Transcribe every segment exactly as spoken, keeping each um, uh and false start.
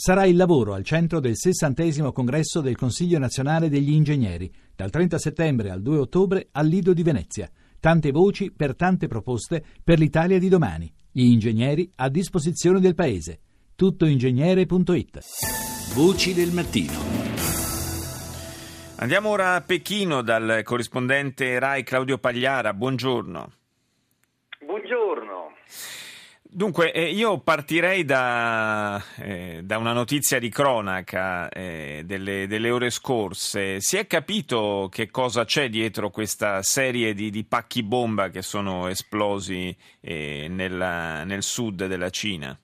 Sarà il lavoro al centro del sessantesimo congresso del Consiglio Nazionale degli Ingegneri, dal trenta settembre al due ottobre al Lido di Venezia. Tante voci per tante proposte per l'Italia di domani. Gli ingegneri a disposizione del Paese. tuttoingegnere punto it. Voci del mattino. Andiamo ora a Pechino dal corrispondente Rai Claudio Pagliara. Buongiorno. Buongiorno. Dunque, eh, io partirei da, eh, da una notizia di cronaca eh, delle, delle ore scorse. Si è capito che cosa c'è dietro questa serie di, di pacchi bomba che sono esplosi eh, nella, nel sud della Cina?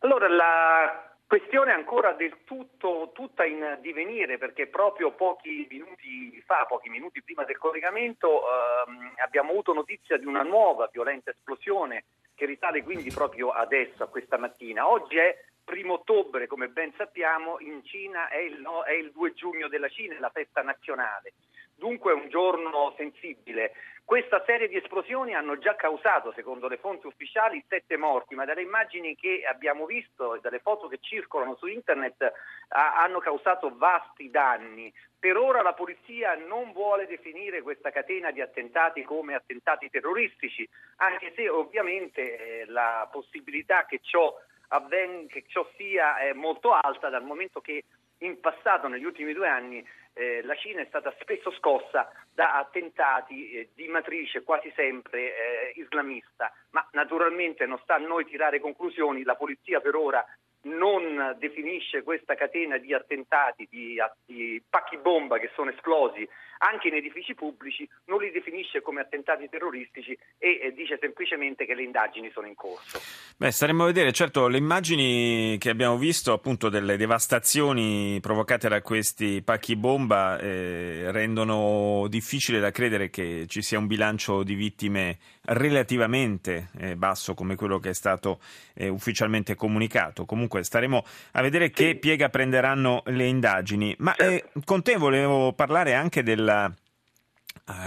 Allora, la questione è ancora del tutto tutta in divenire, perché proprio pochi minuti fa, pochi minuti prima del collegamento, ehm, abbiamo avuto notizia di una nuova violenta esplosione che risale quindi proprio adesso, a questa mattina. Oggi è primo ottobre, come ben sappiamo, in Cina è il, no, è il due giugno della Cina, è la festa nazionale. Dunque è un giorno sensibile. Questa serie di esplosioni hanno già causato, secondo le fonti ufficiali, sette morti, ma dalle immagini che abbiamo visto e dalle foto che circolano su internet a, hanno causato vasti danni. Per ora la polizia non vuole definire questa catena di attentati come attentati terroristici, anche se ovviamente eh, la possibilità che ciò avven- che ciò sia è molto alta, dal momento che in passato, negli ultimi due anni, eh, la Cina è stata spesso scossa da attentati eh, di matrice quasi sempre eh, islamista. Ma naturalmente non sta a noi tirare conclusioni, la polizia per ora non definisce questa catena di attentati, di, di pacchi bomba che sono esplosi anche in edifici pubblici, non li definisce come attentati terroristici e, e dice semplicemente che le indagini sono in corso. Beh, staremo a vedere. Certo, le immagini che abbiamo visto appunto delle devastazioni provocate da questi pacchi bomba eh, rendono difficile da credere che ci sia un bilancio di vittime relativamente eh, basso come quello che è stato eh, ufficialmente comunicato. Comunque staremo a vedere che piega prenderanno le indagini. Ma eh, con te volevo parlare anche della eh,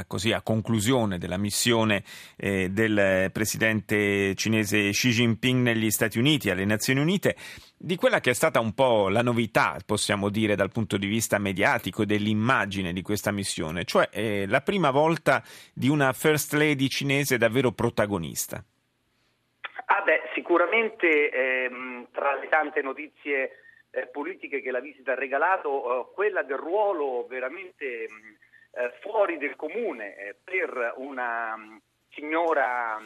così a conclusione della missione eh, del presidente cinese Xi Jinping negli Stati Uniti, alle Nazioni Unite, di quella che è stata un po' la novità, possiamo dire, dal punto di vista mediatico dell'immagine di questa missione, cioè eh, la prima volta di una First Lady cinese davvero protagonista. Ah beh, sicuramente ehm, tra le tante notizie eh, politiche che la visita ha regalato, eh, quella del ruolo veramente eh, fuori del comune eh, per una um, signora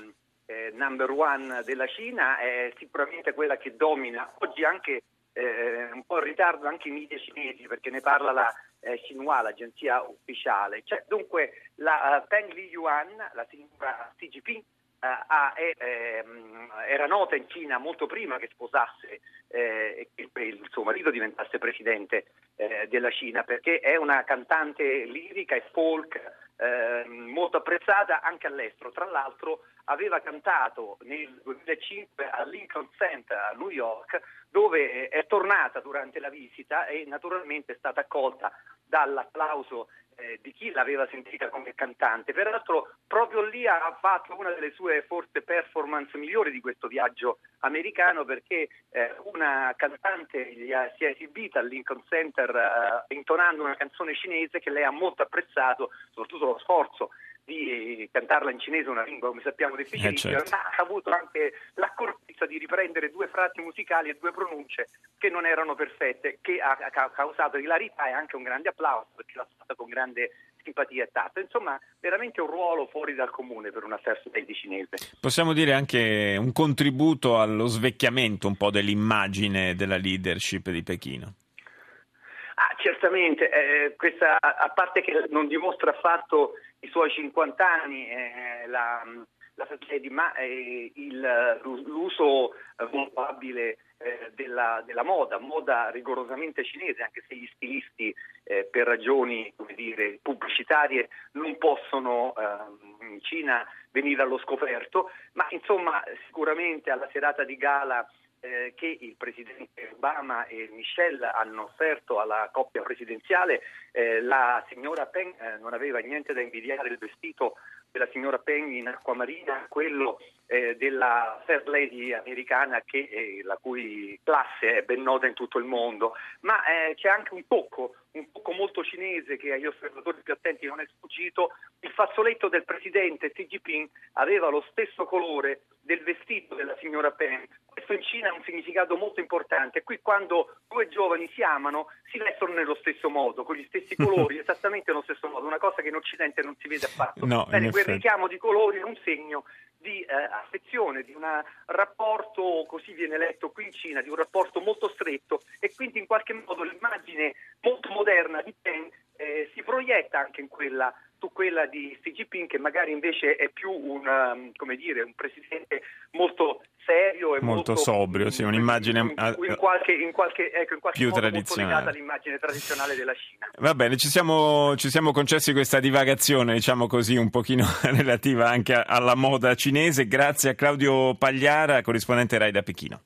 eh, number one della Cina è sicuramente quella che domina oggi anche eh, un po' in ritardo anche i media cinesi, perché ne parla la eh, Xinhua, l'agenzia ufficiale. Cioè, dunque la uh, Peng Liyuan, la signora Xi Jinping, Ah, eh, ehm, era nota in Cina molto prima che sposasse eh, e che suo marito diventasse presidente eh, della Cina, perché è una cantante lirica e folk eh, molto apprezzata anche all'estero. Tra l'altro aveva cantato nel duemilacinque al Lincoln Center a New York, dove è tornata durante la visita e naturalmente è stata accolta dall'applauso Eh, di chi l'aveva sentita come cantante. Peraltro proprio lì ha fatto una delle sue forse performance migliori di questo viaggio americano, perché eh, una cantante gli ha, si è esibita al Lincoln Center eh, intonando una canzone cinese che lei ha molto apprezzato, soprattutto lo sforzo di eh, cantarla in cinese, una lingua come sappiamo difficilissima, eh certo. Ma ha avuto anche l'accortezza di riprendere due tratti musicali e due pronunce che non erano perfette, che ha, ha causato hilarità e anche un grande applauso, perché l'ha fatta con grande simpatia e tatto. Insomma, veramente un ruolo fuori dal comune per una First Lady cinese. Possiamo dire anche un contributo allo svecchiamento un po' dell'immagine della leadership di Pechino. Ah, certamente, eh, questa, a parte che non dimostra affatto i suoi cinquanta anni, eh, la, la First Lady, ma eh, il, l'uso probabile eh, della, della moda, moda rigorosamente cinese, anche se gli stilisti eh, per ragioni, come dire, pubblicitarie non possono eh, in Cina venire allo scoperto, ma insomma sicuramente alla serata di gala che il presidente Obama e Michelle hanno offerto alla coppia presidenziale, eh, la signora Peng eh, non aveva niente da invidiare il vestito della signora Peng in acquamarina, quello eh, della First Lady americana, che, eh, la cui classe è ben nota in tutto il mondo, ma eh, c'è anche un tocco, un tocco molto cinese che agli osservatori più attenti non è sfuggito. Il fazzoletto del presidente Xi Jinping aveva lo stesso colore del vestito della signora Peng. Questo in Cina ha un significato molto importante. Qui quando due giovani si amano si vestono nello stesso modo, con gli stessi colori, esattamente nello stesso modo, una cosa che in Occidente non si vede affatto. No, Bene, quel richiamo di colori è un segno di eh, affezione, di un rapporto, così viene letto qui in Cina, di un rapporto molto stretto, e quindi in qualche modo l'immagine molto moderna di Peng eh, si proietta anche in quella su quella di Xi Jinping, che magari invece è più un, come dire, un presidente molto serio e molto, molto sobrio, sì, un'immagine in, in qualche, in qualche, ecco, in qualche più modo tradizionale, molto legata all'immagine tradizionale della Cina. Va bene, ci siamo, ci siamo concessi questa divagazione, diciamo così, un pochino relativa anche alla moda cinese. Grazie a Claudio Pagliara, corrispondente Rai da Pechino.